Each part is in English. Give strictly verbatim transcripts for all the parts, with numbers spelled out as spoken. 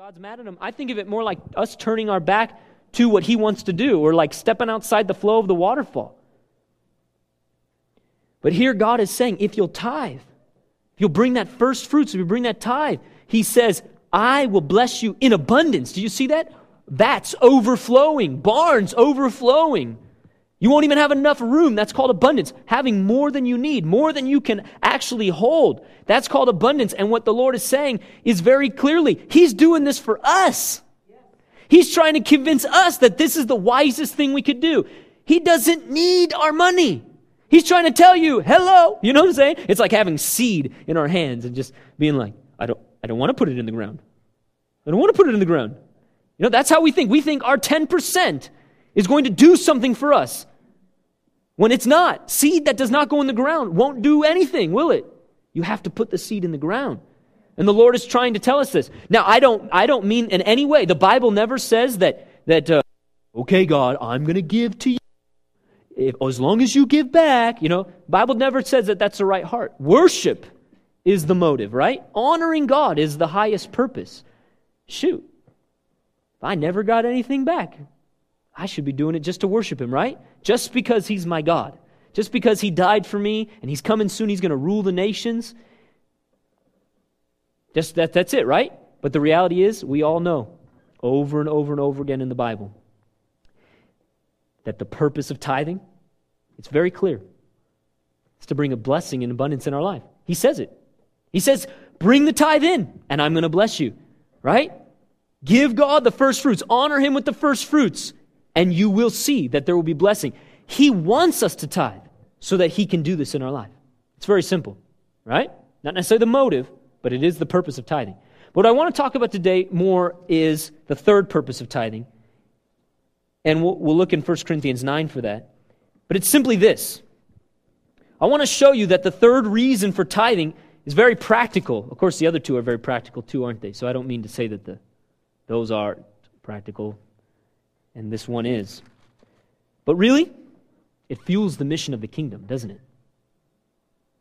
God's mad at him. I think of it more like us turning our back to what he wants to do, or like stepping outside the flow of the waterfall. But here God is saying, if you'll tithe, you'll bring that first fruits, if you bring that tithe, he says, I will bless you in abundance. Do you see that? That's overflowing, barns overflowing. You won't even have enough room. That's called abundance. Having more than you need, more than you can actually hold. That's called abundance. And what the Lord is saying is very clearly, he's doing this for us. He's trying to convince us that this is the wisest thing we could do. He doesn't need our money. He's trying to tell you, hello. You know what I'm saying? It's like having seed in our hands and just being like, I don't, I don't want to put it in the ground. I don't want to put it in the ground. You know, that's how we think. We think our ten percent is going to do something for us. When it's not, seed that does not go in the ground won't do anything, will it? You have to put the seed in the ground. And the Lord is trying to tell us this. Now, I don't I don't mean in any way. The Bible never says that, that uh, okay, God, I'm going to give to you. If, as long as you give back, you know, the Bible never says that that's the right heart. Worship is the motive, right? Honoring God is the highest purpose. Shoot, if I never got anything back, I should be doing it just to worship him, right? Just because he's my God. Just because he died for me and he's coming soon, he's going to rule the nations. Just that, that's it, right? But the reality is, we all know over and over and over again in the Bible that the purpose of tithing, it's very clear. It's to bring a blessing and abundance in our life. He says it. He says, bring the tithe in and I'm going to bless you, right? Give God the first fruits. Honor him with the first fruits. And you will see that there will be blessing. He wants us to tithe so that he can do this in our life. It's very simple, right? Not necessarily the motive, but it is the purpose of tithing. What I want to talk about today more is the third purpose of tithing. And we'll, we'll look in First Corinthians nine for that. But it's simply this. I want to show you that the third reason for tithing is very practical. Of course, the other two are very practical too, aren't they? So I don't mean to say that the those are practical. And this one is. But really, it fuels the mission of the kingdom, doesn't it?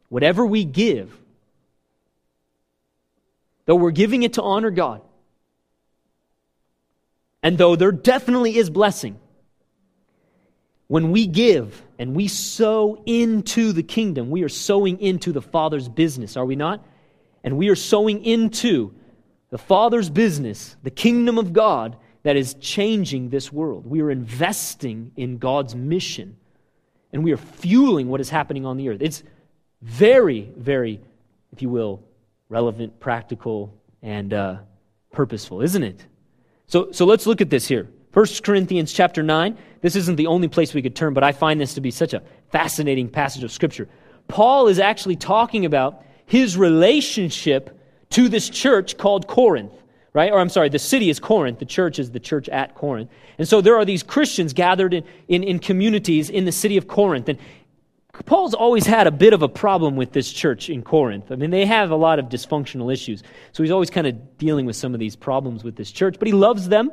Whatever we give, though we're giving it to honor God, and though there definitely is blessing, when we give and we sow into the kingdom, we are sowing into the Father's business, are we not? And we are sowing into the Father's business, the kingdom of God, that is changing this world. We are investing in God's mission, and we are fueling what is happening on the earth. It's very, very, if you will, relevant, practical, and uh, purposeful, isn't it? So, so let's look at this here. First Corinthians chapter nine. This isn't the only place we could turn, but I find this to be such a fascinating passage of Scripture. Paul is actually talking about his relationship to this church called Corinth. Right? Or I'm sorry, the city is Corinth. The church is the church at Corinth. And so there are these Christians gathered in, in, in communities in the city of Corinth. And Paul's always had a bit of a problem with this church in Corinth. I mean, they have a lot of dysfunctional issues. So he's always kind of dealing with some of these problems with this church. But he loves them.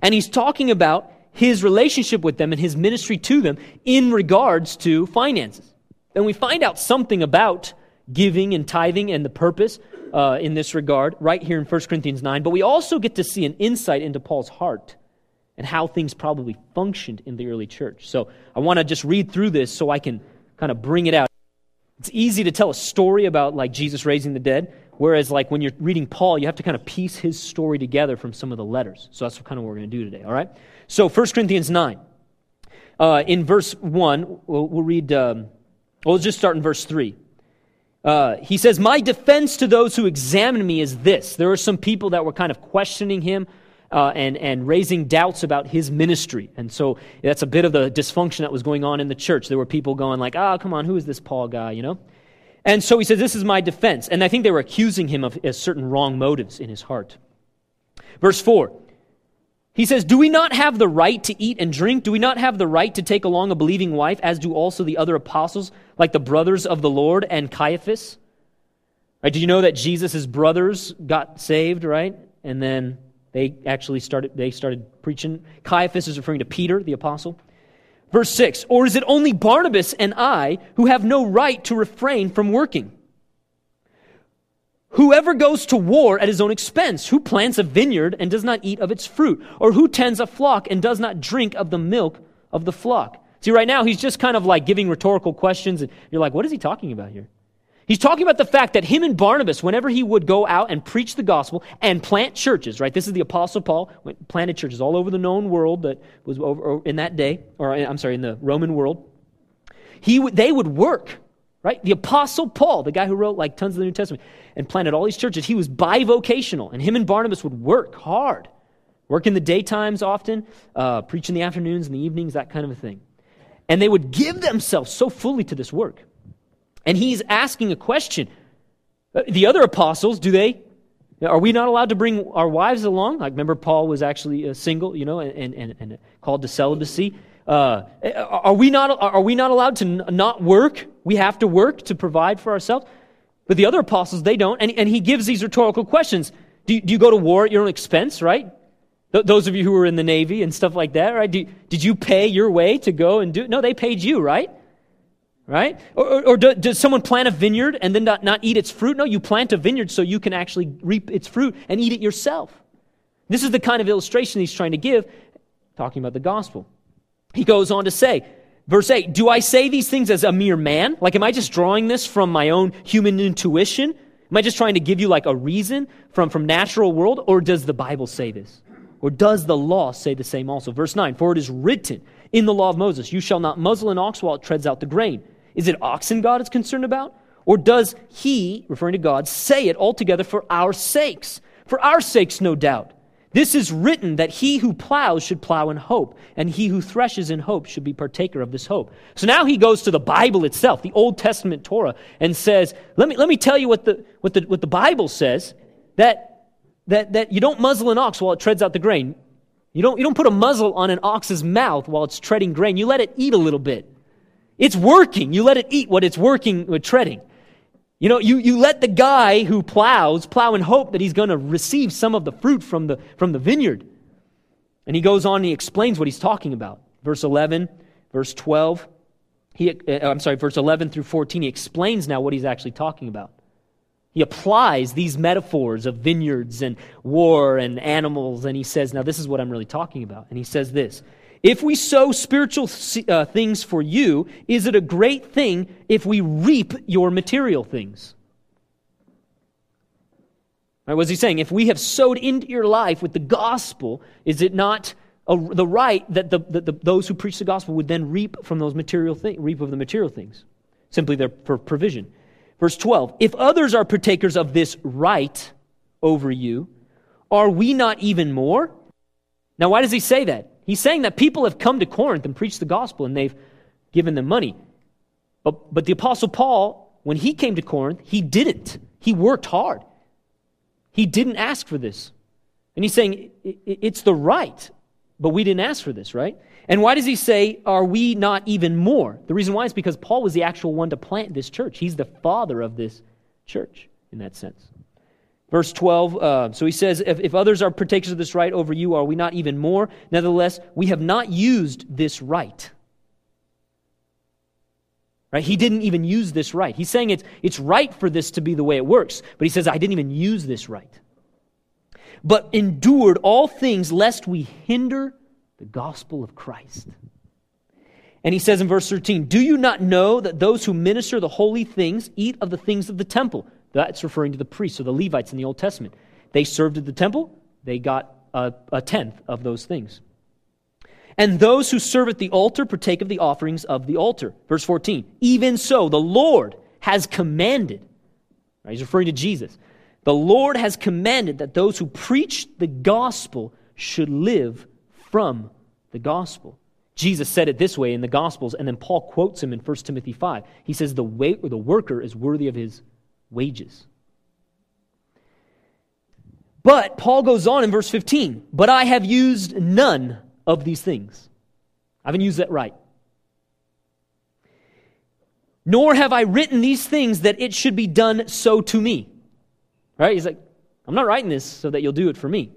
And he's talking about his relationship with them and his ministry to them in regards to finances. And we find out something about giving and tithing and the purpose Uh, in this regard, right here in First Corinthians nine, but we also get to see an insight into Paul's heart and how things probably functioned in the early church. So I want to just read through this so I can kind of bring it out. It's easy to tell a story about like Jesus raising the dead, whereas like when you're reading Paul, you have to kind of piece his story together from some of the letters. So that's kind of what we're going to do today, all right? So First Corinthians nine, uh, in verse one, we'll, we'll read, um, we'll just start in verse three. Uh, he says, my defense to those who examine me is this. There are some people that were kind of questioning him uh, and, and raising doubts about his ministry. And so that's a bit of the dysfunction that was going on in the church. There were people going like, oh, come on, who is this Paul guy, you know? And so he says, this is my defense. And I think they were accusing him of certain wrong motives in his heart. Verse four, he says, do we not have the right to eat and drink? Do we not have the right to take along a believing wife, as do also the other apostles, like the brothers of the Lord and Caiaphas? Right, did you know that Jesus' brothers got saved, right? And then they actually started, they started preaching. Caiaphas is referring to Peter, the apostle. Verse six, or is it only Barnabas and I who have no right to refrain from working? Whoever goes to war at his own expense, who plants a vineyard and does not eat of its fruit, or who tends a flock and does not drink of the milk of the flock. See, right now, he's just kind of like giving rhetorical questions, and you're like, what is he talking about here? He's talking about the fact that him and Barnabas, whenever he would go out and preach the gospel and plant churches, right? This is the Apostle Paul, went, planted churches all over the known world that was over in that day, or I'm sorry, in the Roman world. He w- they would work, right? The Apostle Paul, the guy who wrote like tons of the New Testament and planted all these churches, he was bivocational, and him and Barnabas would work hard, work in the daytimes often, uh, preach in the afternoons and the evenings, that kind of a thing. And they would give themselves so fully to this work. And he's asking a question. The other apostles, do they, are we not allowed to bring our wives along? Like, remember, Paul was actually single, you know, and, and, and called to celibacy. Uh, are we not, are we not allowed to not work? We have to work to provide for ourselves. But the other apostles, they don't. And, and he gives these rhetorical questions. Do you, do you go to war at your own expense, right? Th- those of you who were in the Navy and stuff like that, right? Do, did you pay your way to go and do? No, they paid you, right? Right? Or, or, or do, does someone plant a vineyard and then not, not eat its fruit? No, you plant a vineyard so you can actually reap its fruit and eat it yourself. This is the kind of illustration he's trying to give, talking about the gospel. He goes on to say, verse eight, do I say these things as a mere man? Like, am I just drawing this from my own human intuition? Am I just trying to give you like a reason from, from natural world? Or does the Bible say this? Or does the law say the same also? Verse nine, for it is written in the law of Moses, you shall not muzzle an ox while it treads out the grain. Is it oxen God is concerned about? Or does he, referring to God, say it altogether for our sakes? For our sakes, no doubt. This is written that he who plows should plow in hope, and he who threshes in hope should be partaker of this hope. So now he goes to the Bible itself, the Old Testament Torah, and says, let me, let me tell you what the, what the, what the Bible says, that, that, that you don't muzzle an ox while it treads out the grain. You don't, you don't put a muzzle on an ox's mouth while it's treading grain. You let it eat a little bit. It's working. You let it eat what it's working, what treading. You know, you, you let the guy who plows plow in hope that he's going to receive some of the fruit from the, from the vineyard. And he goes on and he explains what he's talking about. Verse eleven, verse twelve, he, uh, I'm sorry, verse eleven through fourteen, he explains now what he's actually talking about. He applies these metaphors of vineyards and war and animals, and he says, now this is what I'm really talking about. And he says this, if we sow spiritual uh, things for you, is it a great thing if we reap your material things? Right, what's he saying? If we have sowed into your life with the gospel, is it not a, the right that the, the, the, those who preach the gospel would then reap from those material things, reap of the material things? Simply their for provision. Verse twelve, if others are partakers of this right over you, are we not even more? Now, why does he say that? He's saying that people have come to Corinth and preached the gospel and they've given them money. But, but the Apostle Paul, when he came to Corinth, he didn't. He worked hard. He didn't ask for this. And he's saying, it's the right, but we didn't ask for this, right? And why does he say, are we not even more? The reason why is because Paul was the actual one to plant this church. He's the father of this church in that sense. Verse twelve, uh, so he says, if, if others are partakers of this right over you, are we not even more? Nevertheless, we have not used this right. Right? He didn't even use this right. He's saying it's, it's right for this to be the way it works. But he says, I didn't even use this right. But endured all things lest we hinder the gospel of Christ. And he says in verse thirteen, do you not know that those who minister the holy things eat of the things of the temple? That's referring to the priests or the Levites in the Old Testament. They served at the temple. They got a, a tenth of those things. And those who serve at the altar partake of the offerings of the altar. Verse fourteen, even so, the Lord has commanded. Right, he's referring to Jesus. The Lord has commanded that those who preach the gospel should live from the gospel. Jesus said it this way in the Gospels, and then Paul quotes him in First Timothy five. He says, the, way, or the worker is worthy of his wages. But Paul goes on in verse fifteen, but I have used none of these things. I haven't used that right. Nor have I written these things that it should be done so to me. Right? He's like, I'm not writing this so that you'll do it for me.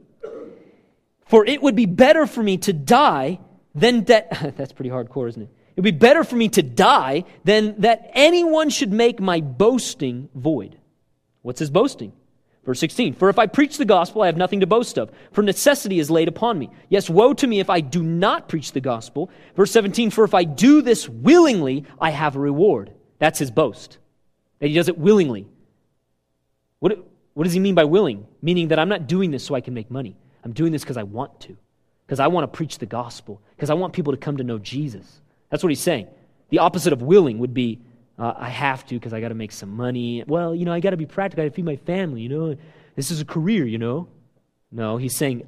For it would be better for me to die than that. That's pretty hardcore, isn't it? It would be better for me to die than that anyone should make my boasting void. What's his boasting? Verse sixteen, for if I preach the gospel, I have nothing to boast of, for necessity is laid upon me. Yes, woe to me if I do not preach the gospel. Verse seventeen, for if I do this willingly, I have a reward. That's his boast, that he does it willingly. What, what does he mean by willing? Meaning that I'm not doing this so I can make money. I'm doing this because I want to, because I want to preach the gospel, because I want people to come to know Jesus. That's what he's saying. The opposite of willing would be, Uh, I have to because I got to make some money. Well, you know, I got to be practical. I got to feed my family, you know. This is a career, you know. No, he's saying,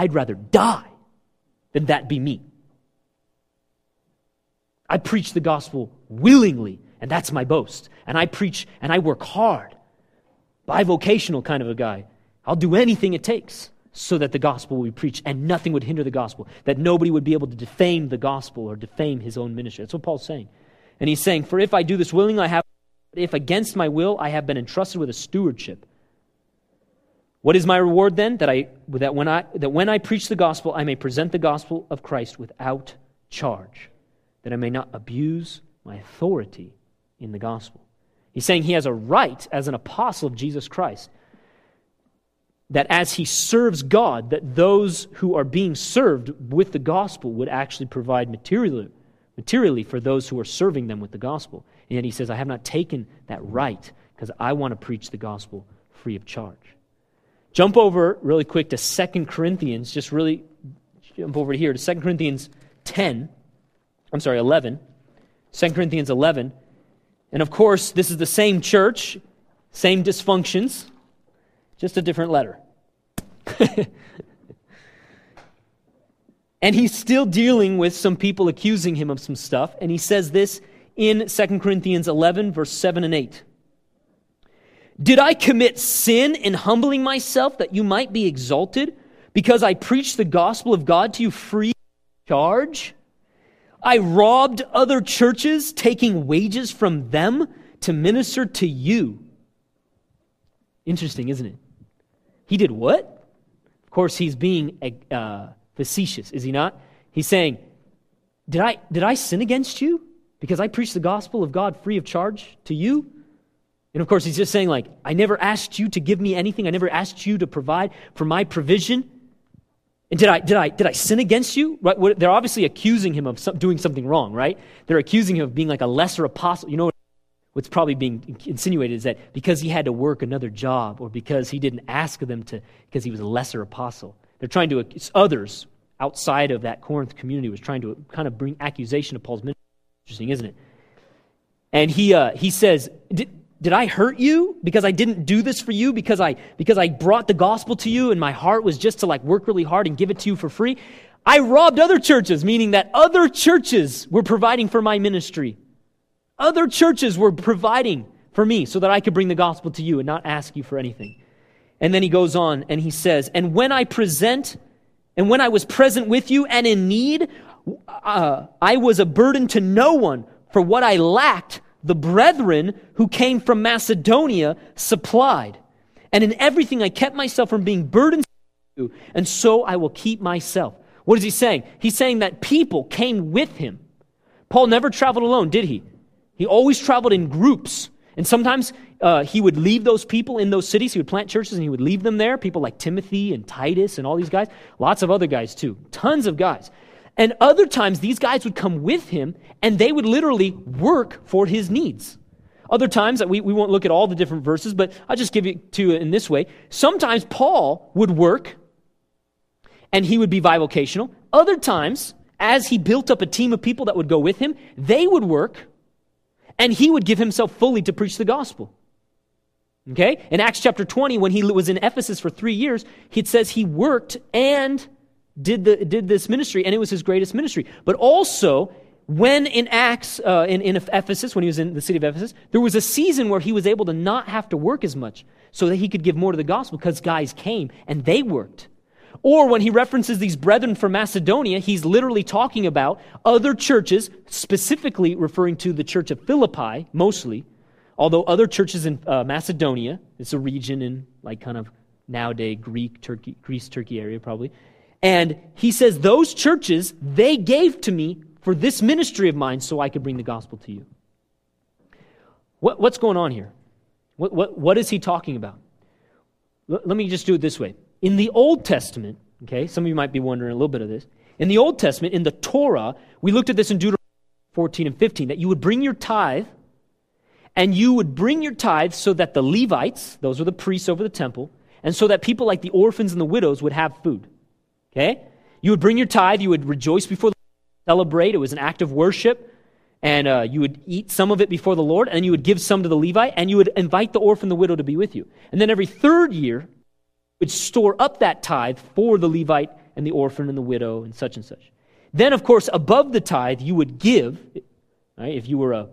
I'd rather die than that be me. I preach the gospel willingly, and that's my boast. And I preach and I work hard. Bivocational kind of a guy. I'll do anything it takes so that the gospel will be preached and nothing would hinder the gospel, that nobody would be able to defame the gospel or defame his own ministry. That's what Paul's saying. And he's saying, for if I do this willingly, I have, if against my will, I have been entrusted with a stewardship. What is my reward then? That I that when I that when I preach the gospel, I may present the gospel of Christ without charge, that I may not abuse my authority in the gospel. He's saying he has a right as an apostle of Jesus Christ, that as he serves God, that those who are being served with the gospel would actually provide materially, materially for those who are serving them with the gospel. And yet he says, I have not taken that right because I want to preach the gospel free of charge. Jump over really quick to Second Corinthians, just really jump over here to Second Corinthians ten, I'm sorry, eleven. Second Corinthians eleven. And of course, this is the same church, same dysfunctions, just a different letter. And he's still dealing with some people accusing him of some stuff. And he says this in Second Corinthians eleven, verse seven and eight. Did I commit sin in humbling myself that you might be exalted? Because I preached the gospel of God to you free of charge? I robbed other churches, taking wages from them to minister to you. Interesting, isn't it? He did what? Of course, he's being... Uh, Facetious, is he not? He's saying, did I did I sin against you? Because I preached the gospel of God free of charge to you? And of course, he's just saying like, I never asked you to give me anything. I never asked you to provide for my provision. And did I did I, did I sin against you? Right? What, they're obviously accusing him of some, doing something wrong, right? They're accusing him of being like a lesser apostle. You know what? What's probably being insinuated is that because he had to work another job or because he didn't ask them to, because he was a lesser apostle. They're trying to, others outside of that Corinth community was trying to kind of bring accusation to Paul's ministry. Interesting, isn't it? And he uh, he says, did, did I hurt you? Because I didn't do this for you? Because I because I brought the gospel to you and my heart was just to like work really hard and give it to you for free? I robbed other churches, meaning that other churches were providing for my ministry. Other churches were providing for me so that I could bring the gospel to you and not ask you for anything. And then he goes on and he says, and when I present, and when I was present with you and in need, uh, I was a burden to no one, for what I lacked, the brethren who came from Macedonia supplied. And in everything I kept myself from being burdened to you, and so I will keep myself. What is he saying? He's saying that people came with him. Paul never traveled alone, did he? He always traveled in groups. And sometimes uh, he would leave those people in those cities. He would plant churches and he would leave them there. People like Timothy and Titus and all these guys. Lots of other guys too. Tons of guys. And other times these guys would come with him and they would literally work for his needs. Other times, we, we won't look at all the different verses, but I'll just give it to you in this way. Sometimes Paul would work and he would be bivocational. Other times, as he built up a team of people that would go with him, they would work and he would give himself fully to preach the gospel. Okay? In Acts chapter twenty, when he was in Ephesus for three years, it says he worked and did the did this ministry, and it was his greatest ministry. But also, when in Acts, uh, in, in Ephesus, when he was in the city of Ephesus, there was a season where he was able to not have to work as much so that he could give more to the gospel because guys came and they worked. Or when he references these brethren from Macedonia, he's literally talking about other churches, specifically referring to the church of Philippi, mostly, although other churches in uh, Macedonia, it's a region in like kind of nowadays Greek, Turkey, Greece, Turkey area probably. And he says, those churches, they gave to me for this ministry of mine so I could bring the gospel to you. What, what's going on here? What, what, what is he talking about? L- let me just do it this way. In the Old Testament, okay, some of you might be wondering a little bit of this. In the Old Testament, in the Torah, we looked at this in Deuteronomy fourteen and fifteen, that you would bring your tithe, and you would bring your tithe so that the Levites, those were the priests over the temple, and so that people like the orphans and the widows would have food, okay? You would bring your tithe, you would rejoice before the Lord, celebrate, it was an act of worship, and uh, you would eat some of it before the Lord, and you would give some to the Levite, and you would invite the orphan, the widow to be with you. And then every third year, you would store up that tithe for the Levite and the orphan and the widow and such and such. Then, of course, above the tithe, you would give, right, if you were a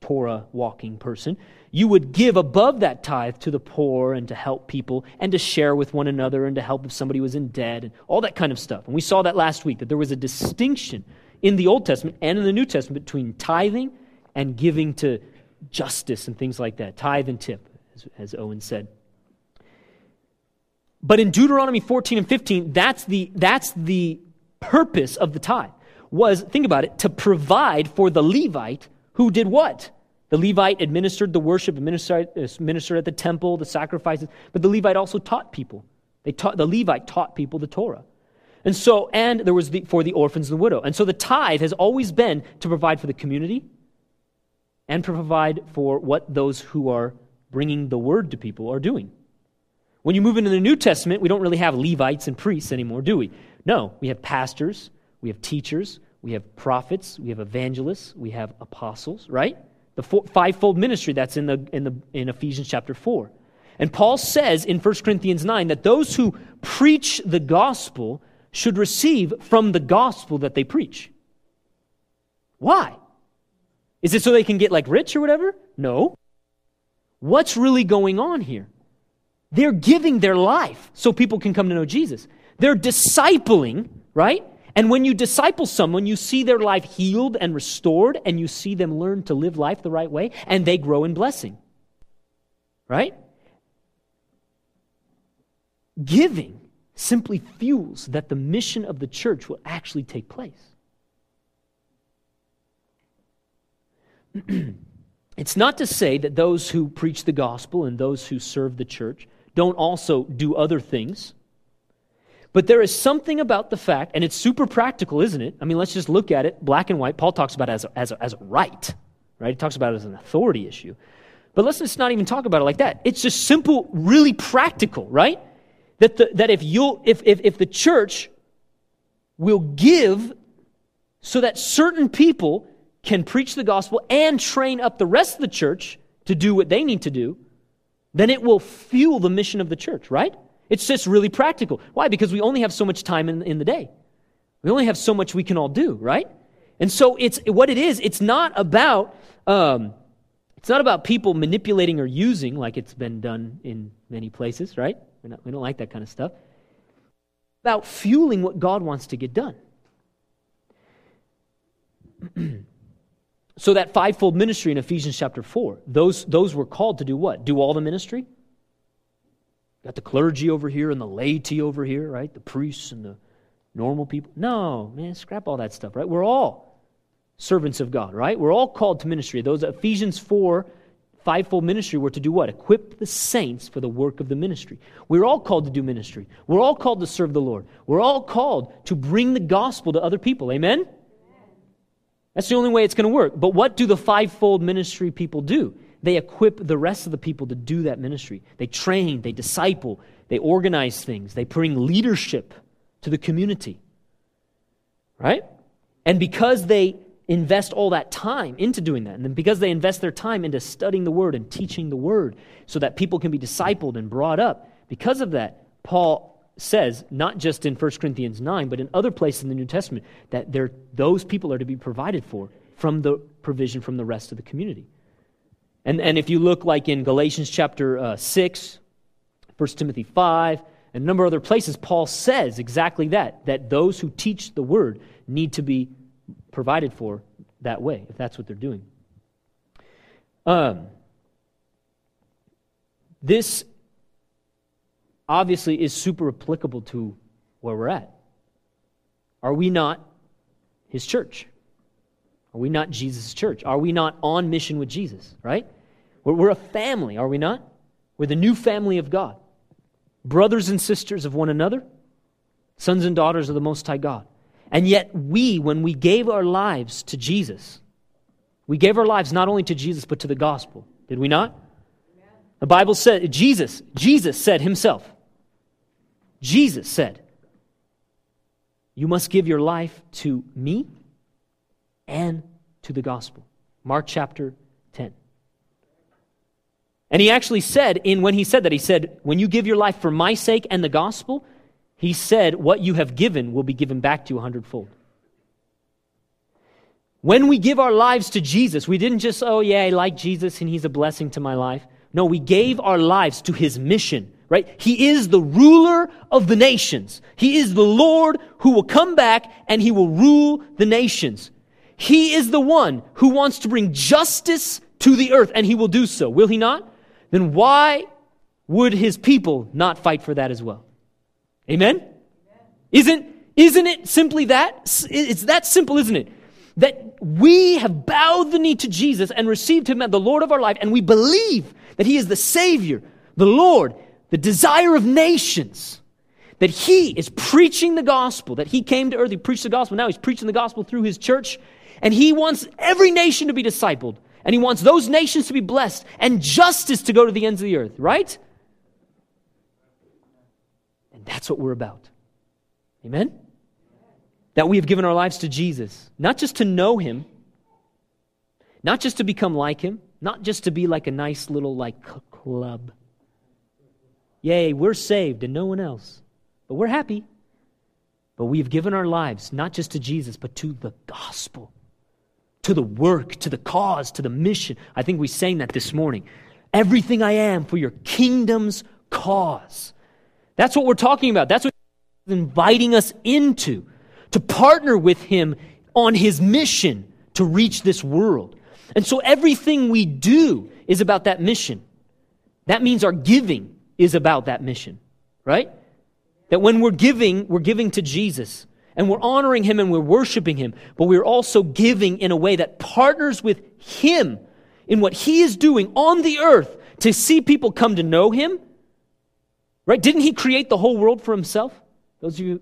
Torah walking person, you would give above that tithe to the poor and to help people and to share with one another and to help if somebody was in debt and all that kind of stuff. And we saw that last week, that there was a distinction in the Old Testament and in the New Testament between tithing and giving to justice and things like that, tithe and tip, as, as Owen said. But in Deuteronomy fourteen and fifteen, that's the that's the purpose of the tithe was, think about it, to provide for the Levite who did what? The Levite administered the worship, administered, administered at the temple, the sacrifices, but the Levite also taught people. They taught, the Levite taught people the Torah. And so, and there was the, for the orphans and the widow. And so the tithe has always been to provide for the community and to provide for what those who are bringing the word to people are doing. When you move into the New Testament, we don't really have Levites and priests anymore, do we? No, we have pastors, we have teachers, we have prophets, we have evangelists, we have apostles, right? The four, fivefold ministry that's in the in the in Ephesians chapter four. And Paul says in First Corinthians nine that those who preach the gospel should receive from the gospel that they preach. Why? Is it so they can get like rich or whatever? No. What's really going on here? They're giving their life so people can come to know Jesus. They're discipling, right? And when you disciple someone, you see their life healed and restored, and you see them learn to live life the right way, and they grow in blessing, right? Giving simply fuels that the mission of the church will actually take place. It's not to say that those who preach the gospel and those who serve the church don't also do other things. But there is something about the fact, and it's super practical, isn't it? I mean, let's just look at it, black and white. Paul talks about it as a, as a, as a right, right? He talks about it as an authority issue. But let's just not even talk about it like that. It's just simple, really practical, right? That the, that if you'll if, if if the church will give so that certain people can preach the gospel and train up the rest of the church to do what they need to do, then it will fuel the mission of the church, right? It's just really practical. Why? Because we only have so much time in, in the day. We only have so much we can all do, right? And so it's what it is. It's not about um, it's not about people manipulating or using like it's been done in many places, right? We're not, we don't like that kind of stuff. It's about fueling what God wants to get done. So that fivefold ministry in Ephesians chapter four, those those were called to do what? Do all the ministry? Got the clergy over here and the laity over here, right? The priests and the normal people. No, man, scrap all that stuff, right? We're all servants of God, right? We're all called to ministry. Those Ephesians four, fivefold ministry were to do what? Equip the saints for the work of the ministry. We're all called to do ministry. We're all called to serve the Lord. We're all called to bring the gospel to other people. Amen? That's the only way it's going to work. But what do the fivefold ministry people do? They equip the rest of the people to do that ministry. They train, they disciple, they organize things, they bring leadership to the community, right? And because they invest all that time into doing that, and then because they invest their time into studying the Word and teaching the Word so that people can be discipled and brought up, because of that, Paul says, not just in First Corinthians nine, but in other places in the New Testament, that there, those people are to be provided for from the provision from the rest of the community. And and if you look like in Galatians chapter uh, six, First Timothy five, and a number of other places, Paul says exactly that, that those who teach the word need to be provided for that way, if that's what they're doing. Um, this obviously is super applicable to where we're at. Are we not his church? Are we not Jesus' church? Are we not on mission with Jesus, right? We're, we're a family, are we not? We're the new family of God. brothers and sisters of one another, sons and daughters of the Most High God. And yet we, when we gave our lives to Jesus, we gave our lives not only to Jesus, but to the gospel. Did we not? Yeah. The Bible said, Jesus, Jesus said himself, Jesus said, you must give your life to me and to the gospel. Mark chapter ten. And he actually said, in when he said that, he said, when you give your life for my sake and the gospel, he said, what you have given will be given back to you a hundredfold. When we give our lives to Jesus, we didn't just, oh yeah, I like Jesus and he's a blessing to my life. No, we gave our lives to his mission, right? He is the ruler of the nations. He is the Lord who will come back and he will rule the nations. He is the one who wants to bring justice to the earth, and he will do so, will he not? Then why would his people not fight for that as well? Amen? Isn't, isn't it simply that? It's that simple, isn't it? That we have bowed the knee to Jesus and received him as the Lord of our life, and we believe that he is the Savior, the Lord, the desire of nations, that he is preaching the gospel, that he came to earth, he preached the gospel, now he's preaching the gospel through his church, and he wants every nation to be discipled, and he wants those nations to be blessed, and justice to go to the ends of the earth, right? And that's what we're about. Amen? That we have given our lives to Jesus, not just to know him, not just to become like him, not just to be like a nice little like club. Yay, we're saved and no one else, but we're happy. But we've given our lives not just to Jesus, but to the gospel, to the work, to the cause, to the mission. I think we sang that this morning. Everything I am for your kingdom's cause. That's what we're talking about. That's what he's inviting us into, to partner with him on his mission to reach this world. And so everything we do is about that mission. That means our giving is about that mission, right? That when we're giving, we're giving to Jesus, and we're honoring him and we're worshiping him, but we're also giving in a way that partners with him in what he is doing on the earth to see people come to know him, right? Didn't he create the whole world for himself? Those of you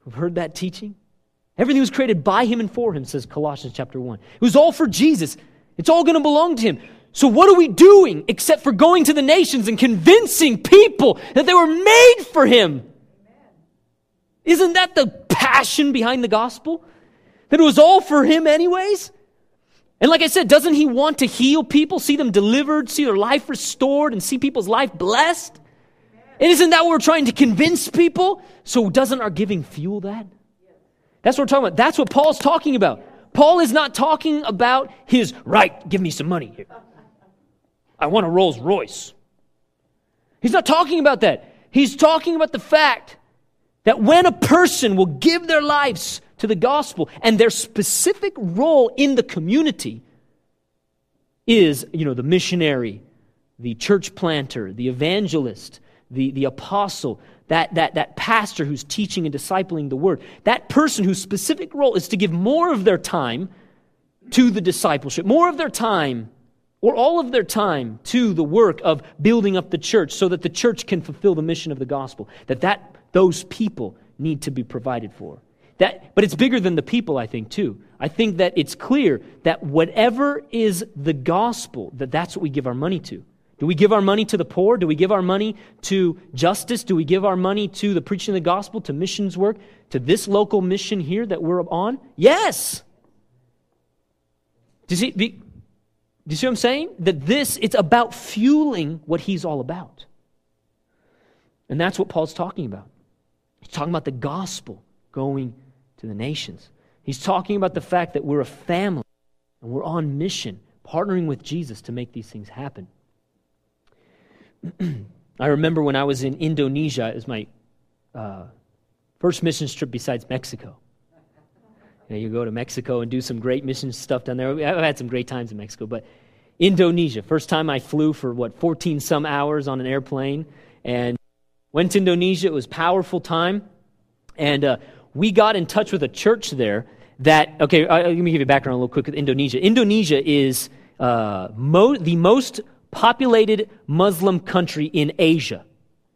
who've heard that teaching? Everything was created by him and for him, says Colossians chapter one. It was all for Jesus. It's all going to belong to him. So what are we doing except for going to the nations and convincing people that they were made for him? Isn't that the passion behind the gospel? That it was all for him anyways? And like I said, doesn't he want to heal people, see them delivered, see their life restored, and see people's life blessed? And isn't that what we're trying to convince people? So doesn't our giving fuel that? That's what we're talking about. That's what Paul's talking about. Paul is not talking about his, right, give me some money here. I want a Rolls Royce. He's not talking about that. He's talking about the fact that when a person will give their lives to the gospel and their specific role in the community is, you know, the missionary, the church planter, the evangelist, The, the apostle, that, that, that pastor who's teaching and discipling the word, that person whose specific role is to give more of their time to the discipleship, more of their time or all of their time to the work of building up the church so that the church can fulfill the mission of the gospel, that, that those people need to be provided for. That, but it's bigger than the people, I think, too. I think that it's clear that whatever is the gospel, that that's what we give our money to. Do we give our money to the poor? Do we give our money to justice? Do we give our money to the preaching of the gospel, to missions work, to this local mission here that we're on? Yes! Do you see, do you see what I'm saying? That this, it's about fueling what he's all about. And that's what Paul's talking about. He's talking about the gospel going to the nations. He's talking about the fact that we're a family and we're on mission, partnering with Jesus to make these things happen. I remember when I was in Indonesia, it was my uh, first missions trip besides Mexico. You know, you go to Mexico and do some great missions stuff down there. I've had some great times in Mexico, but Indonesia, first time I flew for, what, fourteen some hours on an airplane, and went to Indonesia. It was a powerful time, and uh, we got in touch with a church there that, okay, uh, let me give you background a little quick with Indonesia. Indonesia is uh, mo- the most populated Muslim country in Asia.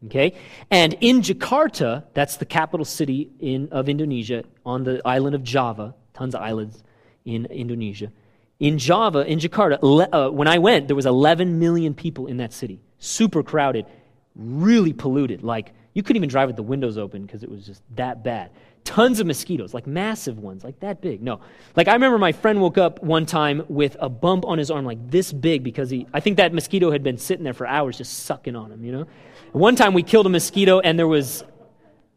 Okay? And in Jakarta, that's the capital city in, of Indonesia, on the island of Java, tons of islands in Indonesia. In Java, in Jakarta, le- uh, when I went, there was eleven million people in that city. Super crowded, really polluted. Like, you couldn't even drive with the windows open because it was just that bad. Tons of mosquitoes, like massive ones, like that big. No. Like, I remember my friend woke up one time with a bump on his arm like this big because he, I think that mosquito had been sitting there for hours just sucking on him, you know? And one time we killed a mosquito and there was,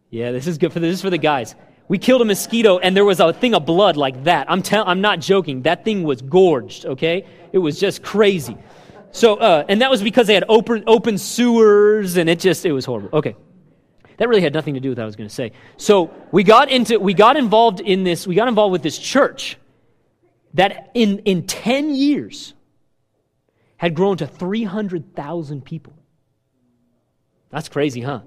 yeah, this is good for, this is for the guys. We killed a mosquito and there was a thing of blood like that. I'm tell, I'm not joking. That thing was gorged, okay? It was just crazy. So, uh, and that was because they had open, open sewers and it just, it was horrible. Okay. That really had nothing to do with what I was going to say. So we got into, we got involved in this, we got involved with this church that in, in ten years had grown to three hundred thousand people. That's crazy, huh?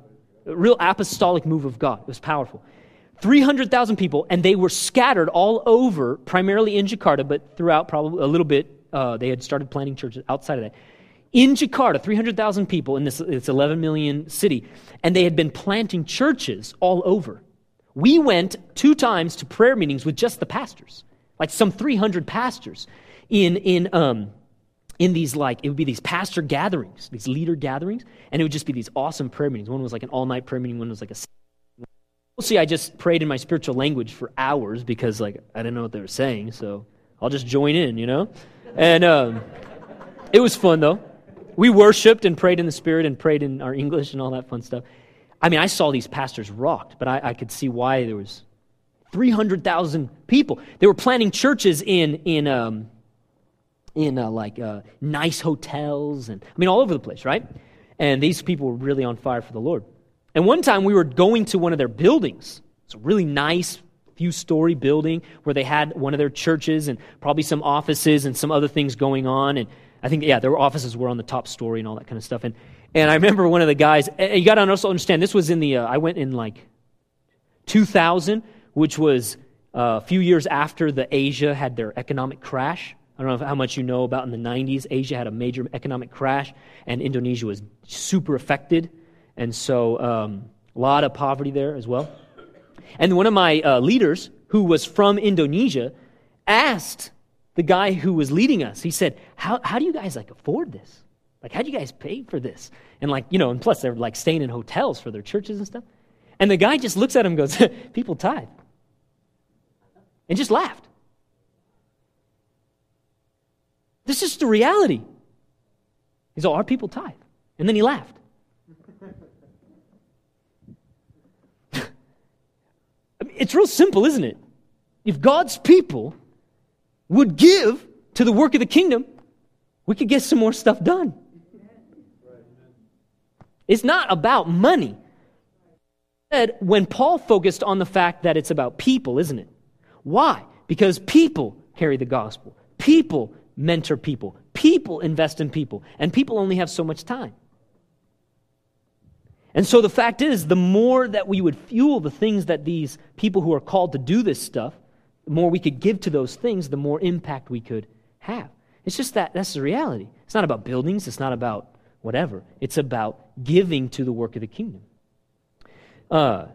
A real apostolic move of God. It was powerful. three hundred thousand people, and they were scattered all over, primarily in Jakarta, but throughout probably a little bit, uh, they had started planting churches outside of that. In Jakarta, three hundred thousand people in this, this eleven million city, and they had been planting churches all over. We went two times to prayer meetings with just the pastors, like some three hundred pastors in in um in these, like, it would be these pastor gatherings, these leader gatherings, and it would just be these awesome prayer meetings. One was like an all-night prayer meeting, one was like a... Mostly I just prayed in my spiritual language for hours because, like, I didn't know what they were saying, so I'll just join in, you know? And um, it was fun, though. We worshiped and prayed in the Spirit and prayed in our English and all that fun stuff. I mean, I saw these pastors rocked, but I, I could see why there was three hundred thousand people. They were planting churches in in um, in uh, like uh, nice hotels and, I mean, all over the place, right? And these people were really on fire for the Lord. And one time we were going to one of their buildings. It's a really nice few-story building where they had one of their churches and probably some offices and some other things going on, and I think, yeah, their offices were on the top story and all that kind of stuff. And and I remember one of the guys, you got to also understand, this was in the, uh, I went in like two thousand, which was uh, a few years after the Asia had their economic crash. I don't know how much you know about in the nineties, Asia had a major economic crash, and Indonesia was super affected. And so um, a lot of poverty there as well. And one of my uh, leaders, who was from Indonesia, asked the guy who was leading us, he said, how how do you guys, like, afford this? Like, how do you guys pay for this? And, like, you know, and plus they're, like, staying in hotels for their churches and stuff. And the guy just looks at him and goes, people tithe. And just laughed. This is the reality. He's all, our people tithe. And then he laughed. I mean, it's real simple, isn't it? If God's people would give to the work of the kingdom, we could get some more stuff done. It's not about money. When Paul focused on the fact that it's about people, isn't it? Why? Because people carry the gospel. People mentor people. People invest in people. And people only have so much time. And so the fact is, the more that we would fuel the things that these people who are called to do this stuff, the more we could give to those things, the more impact we could have. It's just that, that's the reality. It's not about buildings. It's not about whatever. It's about giving to the work of the kingdom. Uh,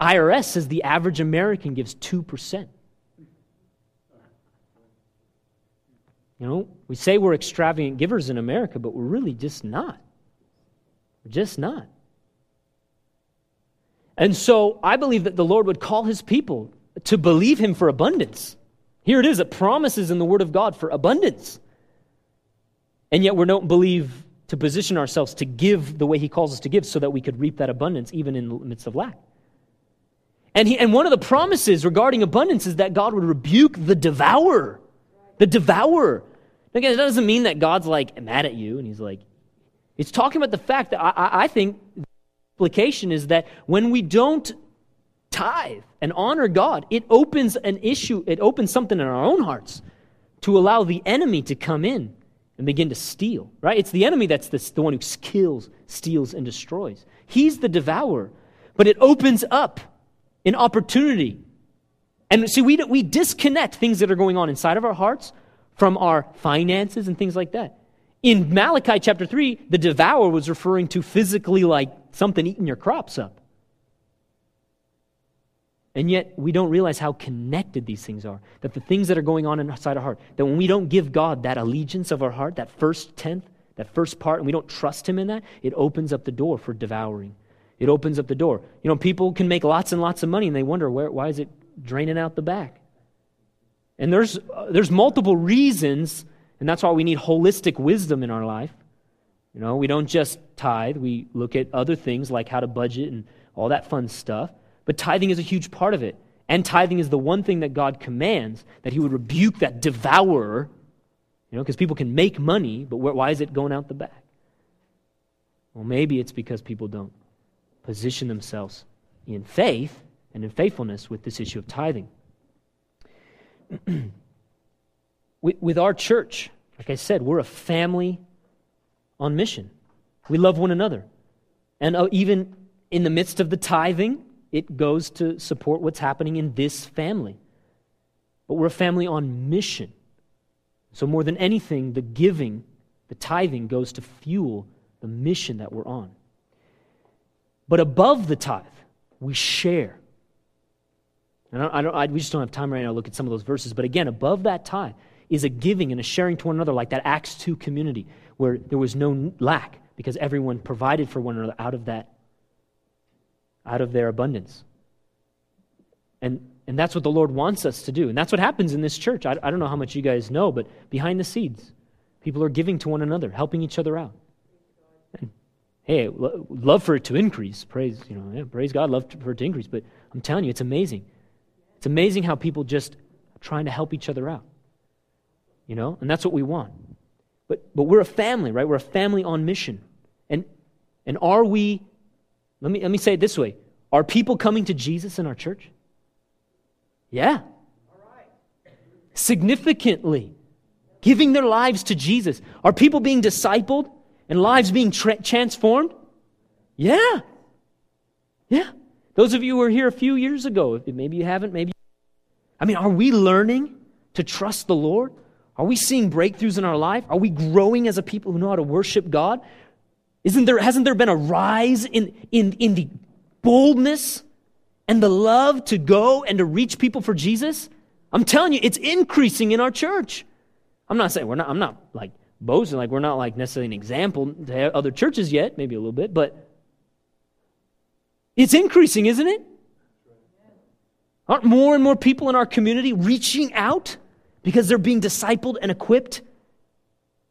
I R S says the average American gives two percent. You know, we say we're extravagant givers in America, but we're really just not. We're just not. And so I believe that the Lord would call his people to believe him for abundance. Here it is, it promises in the Word of God for abundance. And yet we don't believe to position ourselves to give the way he calls us to give so that we could reap that abundance even in the midst of lack. And he, and one of the promises regarding abundance is that God would rebuke the devourer. The devourer. Again, it doesn't mean that God's like mad at you and he's like, it's talking about the fact that I, I, I think... implication is that when we don't tithe and honor God, it opens an issue, it opens something in our own hearts to allow the enemy to come in and begin to steal, right? It's the enemy that's this, the one who kills, steals, and destroys. He's the devourer, but it opens up an opportunity. And see, we, we disconnect things that are going on inside of our hearts from our finances and things like that. In Malachi chapter three, the devourer was referring to physically like something eating your crops up. And yet, we don't realize how connected these things are. That the things that are going on inside our heart, that when we don't give God that allegiance of our heart, that first tenth, that first part, and we don't trust Him in that, it opens up the door for devouring. It opens up the door. You know, people can make lots and lots of money, and they wonder, where, why is it draining out the back? And there's, uh, there's multiple reasons, and that's why we need holistic wisdom in our life. You know, we don't just tithe. We look at other things like how to budget and all that fun stuff. But tithing is a huge part of it. And tithing is the one thing that God commands, that He would rebuke that devourer, you know, because people can make money, but why is it going out the back? Well, maybe it's because people don't position themselves in faith and in faithfulness with this issue of tithing. With our church, like I said, we're a family on mission. We love one another. And even in the midst of the tithing, it goes to support what's happening in this family. But we're a family on mission. So more than anything, the giving, the tithing goes to fuel the mission that we're on. But above the tithe, we share. And I don't, I, we just don't have time right now to look at some of those verses. But again, above that tithe is a giving and a sharing to one another, like that Acts two community where there was no lack because everyone provided for one another out of that out of their abundance. And and that's what the Lord wants us to do. And that's what happens in this church. I, I don't know how much you guys know, but behind the scenes, people are giving to one another, helping each other out. And, hey, lo- love for it to increase. Praise, you know, yeah, praise God, love for it to increase. But I'm telling you, it's amazing. It's amazing how people just are trying to help each other out. You know, and that's what we want. But but we're a family, right? We're a family on mission. And and are we... Let me, let me say it this way. Are people coming to Jesus in our church? Yeah. All right. Significantly. Giving their lives to Jesus. Are people being discipled and lives being tra- transformed? Yeah. Yeah. Those of you who were here a few years ago, maybe you haven't, maybe you haven't. I mean, are we learning to trust the Lord? Are we seeing breakthroughs in our life? Are we growing as a people who know how to worship God? Isn't there, hasn't there been a rise in, in, in the boldness and the love to go and to reach people for Jesus? I'm telling you, it's increasing in our church. I'm not saying we're not, I'm not like boasting, like we're not like necessarily an example to other churches yet, maybe a little bit, but it's increasing, isn't it? Aren't more and more people in our community reaching out because they're being discipled and equipped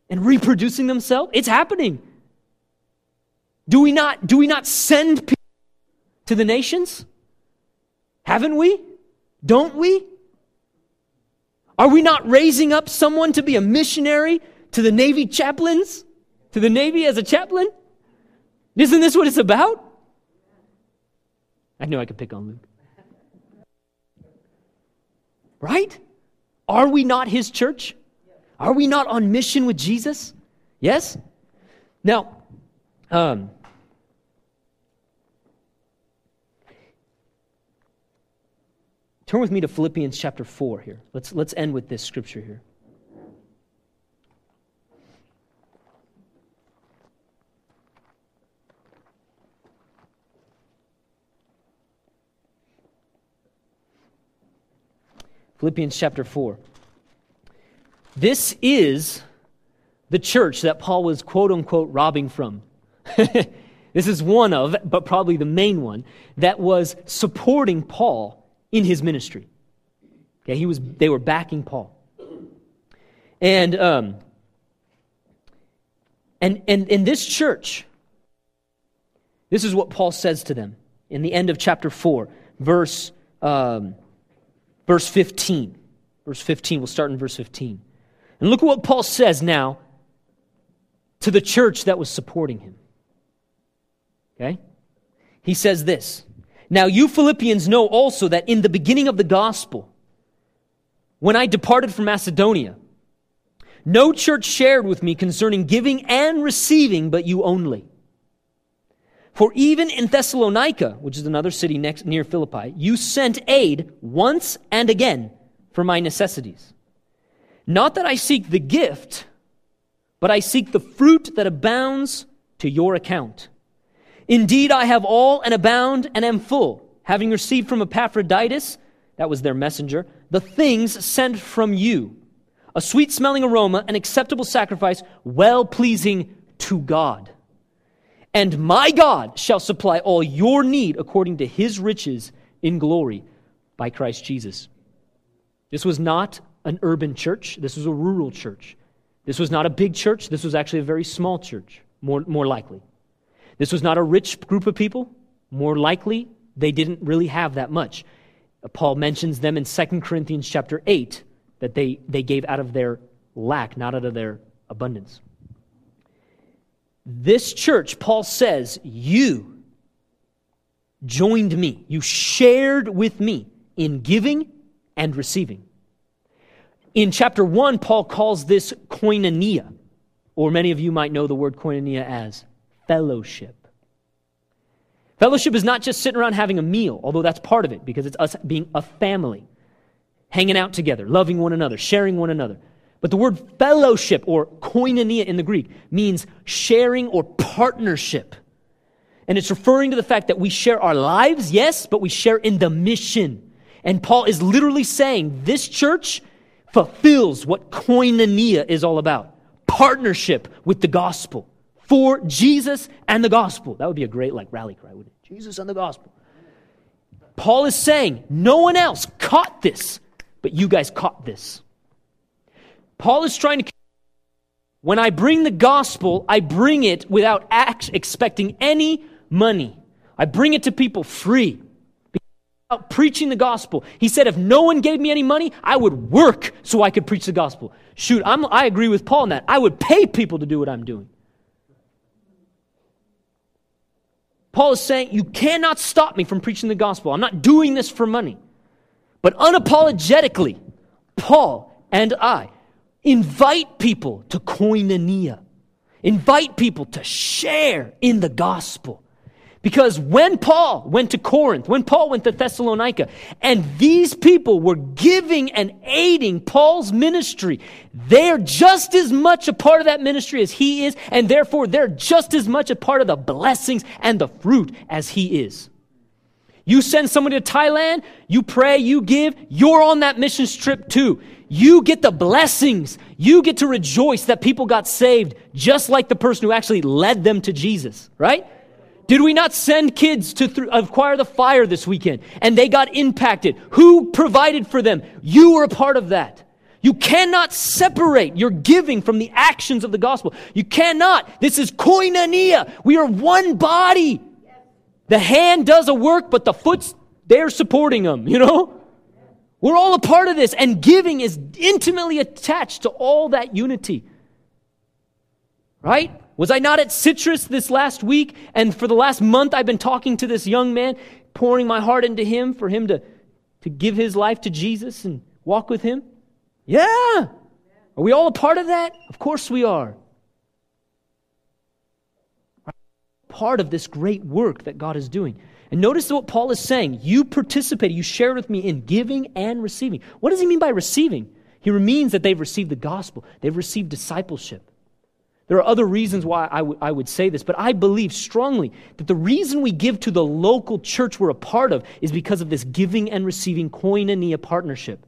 and reproducing themselves? It's happening. Do we not, do we not send people to the nations? Haven't we? Don't we? Are we not raising up someone to be a missionary to the Navy chaplains? To the Navy as a chaplain? Isn't this what it's about? I knew I could pick on Luke. Right? Are we not His church? Are we not on mission with Jesus? Yes? Now, um... turn with me to Philippians chapter four here. Let's, let's end with this scripture here. Philippians chapter four. This is the church that Paul was quote-unquote robbing from. This is one of, but probably the main one, that was supporting Paul in his ministry. Okay, he was, they were backing Paul. And um and and in this church, this is what Paul says to them in the end of chapter four, verse um verse fifteen. Verse fifteen, we'll start in verse fifteen. And look at what Paul says now to the church that was supporting him. Okay? He says this. Now you Philippians know also that in the beginning of the gospel, when I departed from Macedonia, no church shared with me concerning giving and receiving, but you only. For even in Thessalonica, which is another city next near Philippi, you sent aid once and again for my necessities. Not that I seek the gift, but I seek the fruit that abounds to your account. Indeed, I have all and abound and am full, having received from Epaphroditus, that was their messenger, the things sent from you, a sweet-smelling aroma, an acceptable sacrifice, well-pleasing to God. And my God shall supply all your need according to his riches in glory by Christ Jesus. This was not an urban church. This was a rural church. This was not a big church. This was actually a very small church, more, more likely. This was not a rich group of people. More likely, they didn't really have that much. Paul mentions them in Second Corinthians chapter eight, that they, they gave out of their lack, not out of their abundance. This church, Paul says, you joined me. You shared with me in giving and receiving. In chapter one, Paul calls this koinonia, or many of you might know the word koinonia as fellowship. Fellowship is not just sitting around having a meal, although that's part of it, because it's us being a family, hanging out together, loving one another, sharing one another. But the word fellowship, or koinonia in the Greek, means sharing or partnership. And it's referring to the fact that we share our lives, yes, but we share in the mission. And Paul is literally saying this church fulfills what koinonia is all about. Partnership with the gospel. For Jesus and the gospel. That would be a great like rally cry, wouldn't it? Jesus and the gospel. Paul is saying, no one else caught this, but you guys caught this. Paul is trying to, when I bring the gospel, I bring it without act, expecting any money. I bring it to people free, without preaching the gospel. He said, if no one gave me any money, I would work so I could preach the gospel. Shoot, I'm, I agree with Paul on that. I would pay people to do what I'm doing. Paul is saying, you cannot stop me from preaching the gospel. I'm not doing this for money. But unapologetically, Paul and I invite people to koinonia. Invite people to share in the gospel. Because when Paul went to Corinth, when Paul went to Thessalonica, and these people were giving and aiding Paul's ministry, they're just as much a part of that ministry as he is, and therefore they're just as much a part of the blessings and the fruit as he is. You send somebody to Thailand, you pray, you give, you're on that missions trip too. You get the blessings. You get to rejoice that people got saved, just like the person who actually led them to Jesus, right? Did we not send kids to th- acquire the fire this weekend, and they got impacted? Who provided for them? You were a part of that. You cannot separate your giving from the actions of the gospel. You cannot. This is koinonia. We are one body. The hand does a work, but the foot's there supporting them, you know? We're all a part of this, and giving is intimately attached to all that unity. Right? Was I not at Citrus this last week, and for the last month I've been talking to this young man, pouring my heart into him for him to, to give his life to Jesus and walk with him? Yeah! Are we all a part of that? Of course we are. Part of this great work that God is doing. And notice what Paul is saying. You participated, you shared with me in giving and receiving. What does he mean by receiving? He means that they've received the gospel. They've received discipleship. There are other reasons why I, w- I would say this, but I believe strongly that the reason we give to the local church we're a part of is because of this giving and receiving koinonia partnership.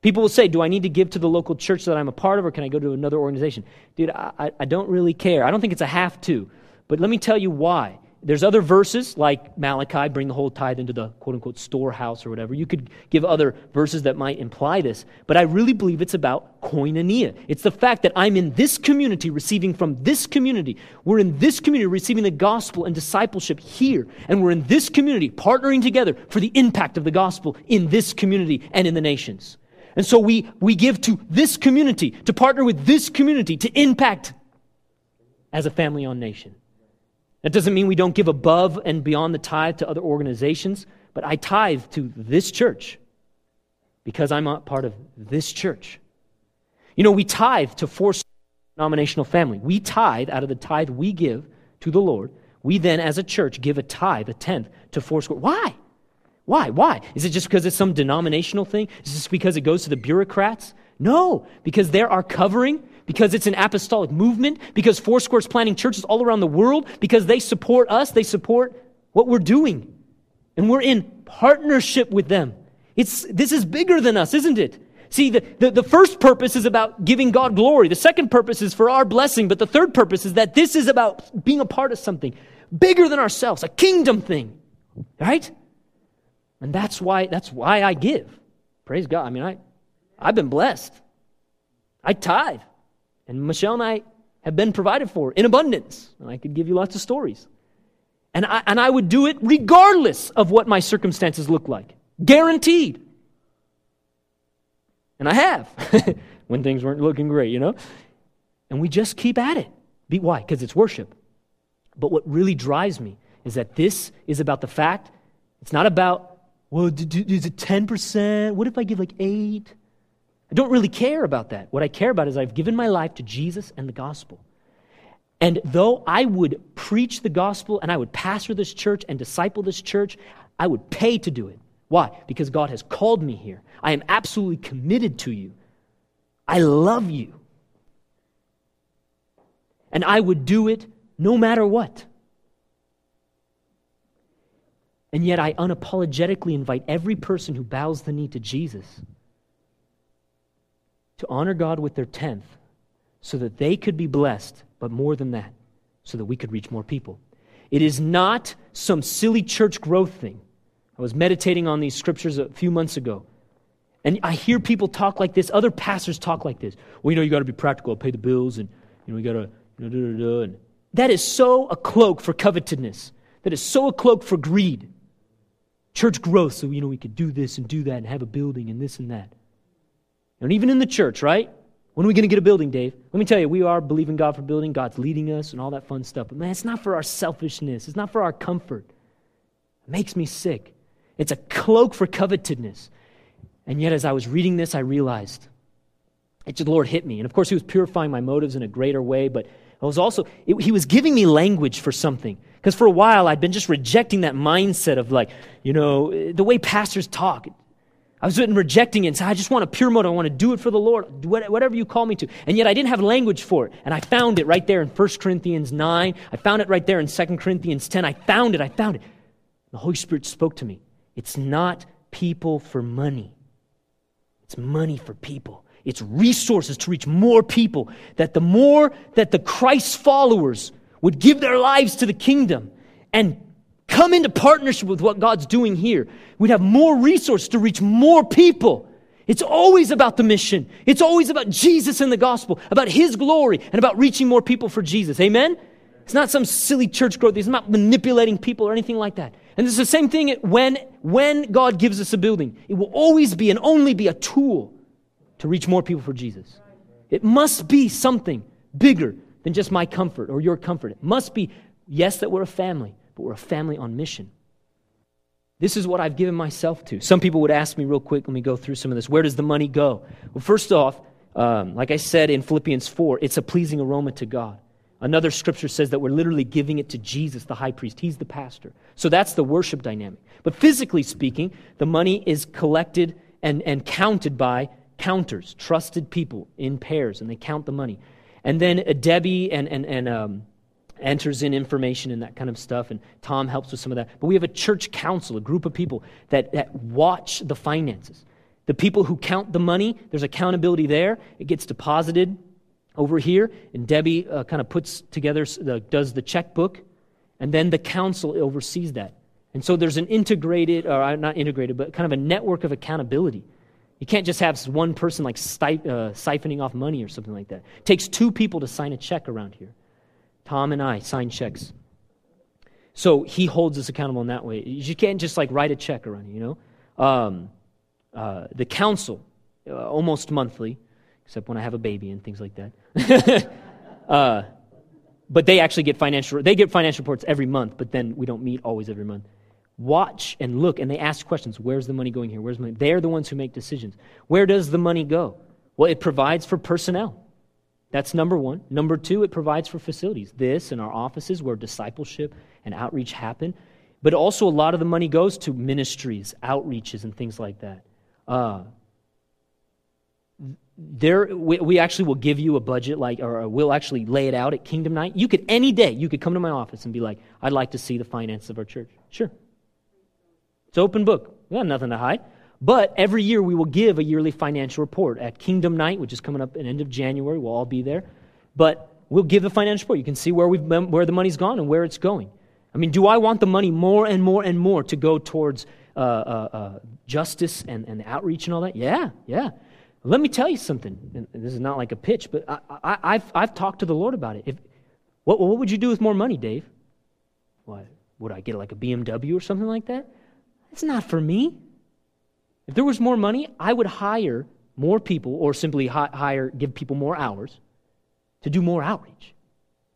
People will say, do I need to give to the local church that I'm a part of, or can I go to another organization? Dude, I, I don't really care. I don't think it's a have to, but let me tell you why. There's other verses like Malachi, bring the whole tithe into the quote-unquote storehouse or whatever. You could give other verses that might imply this, but I really believe it's about koinonia. It's the fact that I'm in this community receiving from this community. We're in this community receiving the gospel and discipleship here, and we're in this community partnering together for the impact of the gospel in this community and in the nations. And so we, we give to this community, to partner with this community, to impact as a family on nation. That doesn't mean we don't give above and beyond the tithe to other organizations, but I tithe to this church because I'm not part of this church. You know, we tithe to Foursquare denominational family. We tithe out of the tithe we give to the Lord. We then, as a church, give a tithe, a tenth, to Foursquare. Why? Why? Why? Is it just because it's some denominational thing? Is it just because it goes to the bureaucrats? No, because they're our covering. because it's an apostolic movement, because Foursquare is planting churches all around the world, because they support us, they support what we're doing. And we're in partnership with them. It's this is bigger than us, isn't it? See, the, the, the first purpose is about giving God glory. The second purpose is for our blessing. But the third purpose is that this is about being a part of something bigger than ourselves, a kingdom thing, right? And that's why that's why I give. Praise God. I mean, I, I've been blessed. I tithe. And Michelle and I have been provided for in abundance. And I could give you lots of stories. And I, and I would do it regardless of what my circumstances look like. Guaranteed. And I have, when things weren't looking great, you know. And we just keep at it. Be, why? Because it's worship. But what really drives me is that this is about the fact. It's not about, well, do, do, is it ten percent? What if I give like eight? I don't really care about that. What I care about is I've given my life to Jesus and the gospel. And though I would preach the gospel and I would pastor this church and disciple this church, I would pay to do it. Why? Because God has called me here. I am absolutely committed to you. I love you. And I would do it no matter what. And yet I unapologetically invite every person who bows the knee to Jesus to honor God with their tenth so that they could be blessed, but more than that, so that we could reach more people. It is not some silly church growth thing. I was meditating on these scriptures a few months ago, and I hear people talk like this. Other pastors talk like this. Well, you know, you got to be practical, pay the bills, and you know, you got to. You know, da, da, da, and that is so a cloak for covetousness. That is so a cloak for greed. Church growth. So you know, we could do this and do that, and have a building and this and that. And even in the church, right? When are we going to get a building, Dave? Let me tell you, we are believing God for building. God's leading us and all that fun stuff. But man, it's not for our selfishness. It's not for our comfort. It makes me sick. It's a cloak for covetousness. And yet, as I was reading this, I realized it just, the Lord hit me. And of course, He was purifying my motives in a greater way, but I was also, it, He was giving me language for something. Because for a while, I'd been just rejecting that mindset of like, you know, the way pastors talk. I was rejecting it and said, I just want a pure motive. I want to do it for the Lord, whatever you call me to. And yet I didn't have language for it. And I found it right there in First Corinthians nine. I found it right there in Second Corinthians ten. I found it. I found it. The Holy Spirit spoke to me. It's not people for money. It's money for people. It's resources to reach more people. That the more that the Christ followers would give their lives to the kingdom and come into partnership with what God's doing here, we'd have more resources to reach more people. It's always about the mission. It's always about Jesus and the gospel, about His glory, and about reaching more people for Jesus. Amen? It's not some silly church growth. It's not manipulating people or anything like that. And it's the same thing when, when God gives us a building. It will always be and only be a tool to reach more people for Jesus. It must be something bigger than just my comfort or your comfort. It must be, yes, that we're a family, but we're a family on mission. This is what I've given myself to. Some people would ask me real quick, let me go through some of this. Where does the money go? Well, first off, um, like I said in Philippians four, it's a pleasing aroma to God. Another scripture says that we're literally giving it to Jesus, the high priest. He's the pastor. So that's the worship dynamic. But physically speaking, the money is collected and, and counted by counters, trusted people in pairs, and they count the money. And then uh, Debbie and, and, and um, enters in information and that kind of stuff, and Tom helps with some of that. But we have a church council, a group of people that, that watch the finances. The people who count the money, there's accountability there. It gets deposited over here, and Debbie uh, kind of puts together, the, does the checkbook, and then the council oversees that. And so there's an integrated, or not integrated, but kind of a network of accountability. You can't just have one person like stif- uh, siphoning off money or something like that. It takes two people to sign a check around here. Tom and I sign checks. So he holds us accountable in that way. You can't just like write a check around here, you know. Um, uh, the council, uh, almost monthly, except when I have a baby and things like that. uh, but they actually get financial, they get financial reports every month, but then we don't meet always every month. Watch and look, and they ask questions. Where's the money going here? Where's the money? They're the ones who make decisions. Where does the money go? Well, it provides for personnel. That's number one. Number two, it provides for facilities. This and our offices where discipleship and outreach happen. But also a lot of the money goes to ministries, outreaches, and things like that. Uh, There, we, we actually will give you a budget, like, or we'll actually lay it out at Kingdom Night. You could, any day, you could come to my office and be like, I'd like to see the finances of our church. Sure. It's open book. We got nothing to hide. But every year we will give a yearly financial report at Kingdom Night, which is coming up at the end of January. We'll all be there. But we'll give the financial report. You can see where we've been, where the money's gone and where it's going. I mean, do I want the money more and more and more to go towards uh, uh, uh, justice and, and outreach and all that? Yeah, yeah. Let me tell you something. And this is not like a pitch, but I, I, I've I've talked to the Lord about it. If what what would you do with more money, Dave? Why would I get like a B M W or something like that? That's not for me. If there was more money, I would hire more people, or simply hi, hire give people more hours to do more outreach,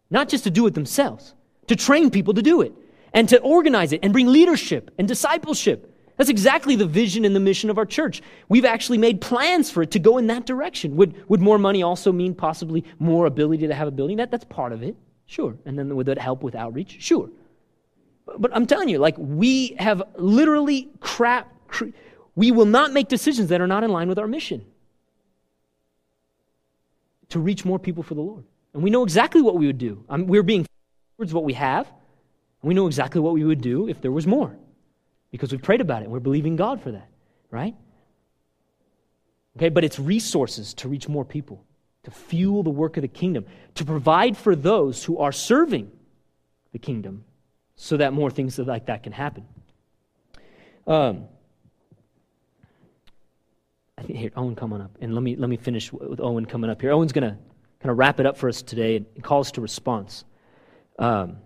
not just to do it themselves, to train people to do it, and to organize it, and bring leadership and discipleship. That's exactly the vision and the mission of our church. We've actually made plans for it to go in that direction. Would would more money also mean possibly more ability to have a building? That, that's part of it, sure. And then would that help with outreach? Sure. But, but I'm telling you, like, we have literally crap, cr- we will not make decisions that are not in line with our mission to reach more people for the Lord. And we know exactly what we would do. I mean, we're being towards what we have, and we know exactly what we would do if there was more, because we've prayed about it and we're believing God for that, right? Okay, but it's resources to reach more people, to fuel the work of the kingdom, to provide for those who are serving the kingdom so that more things like that can happen. Um, I think, here, Owen, come on up. And let me let me finish with Owen coming up here. Owen's going to kind of wrap it up for us today and calls to response. Um,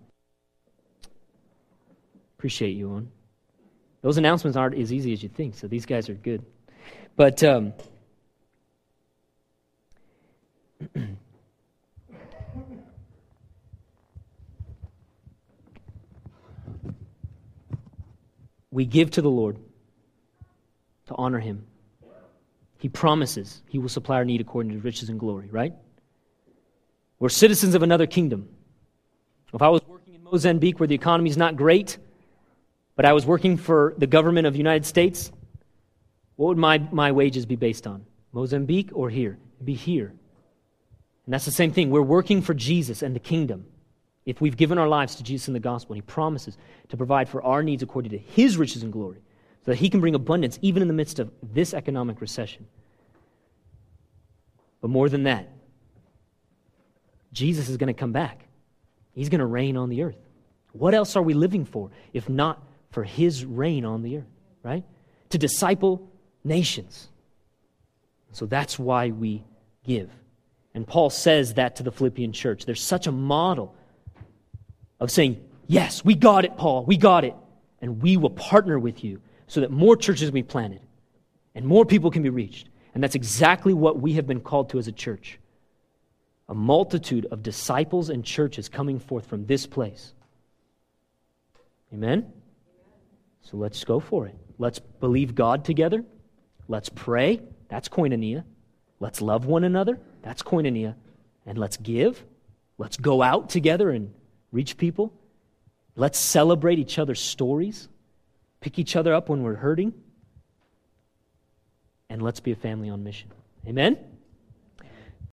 appreciate you, Owen. Those announcements aren't as easy as you think, so these guys are good. But um, we give to the Lord to honor Him. He promises He will supply our need according to riches and glory, right? We're citizens of another kingdom. If I was working in Mozambique where the economy's not great, but I was working for the government of the United States, what would my, my wages be based on? Mozambique or here? It'd be here. And that's the same thing. We're working for Jesus and the kingdom. If we've given our lives to Jesus and the gospel, and He promises to provide for our needs according to His riches and glory, so that He can bring abundance even in the midst of this economic recession. But more than that, Jesus is going to come back. He's going to reign on the earth. What else are we living for if not for His reign on the earth, right? To disciple nations. So that's why we give. And Paul says that to the Philippian church. There's such a model of saying, yes, we got it, Paul, we got it. And we will partner with you so that more churches can be planted and more people can be reached. And that's exactly what we have been called to as a church. A multitude of disciples and churches coming forth from this place. Amen? So let's go for it. Let's believe God together. Let's pray. That's koinonia. Let's love one another. That's koinonia. And let's give. Let's go out together and reach people. Let's celebrate each other's stories. Pick each other up when we're hurting. And let's be a family on mission. Amen?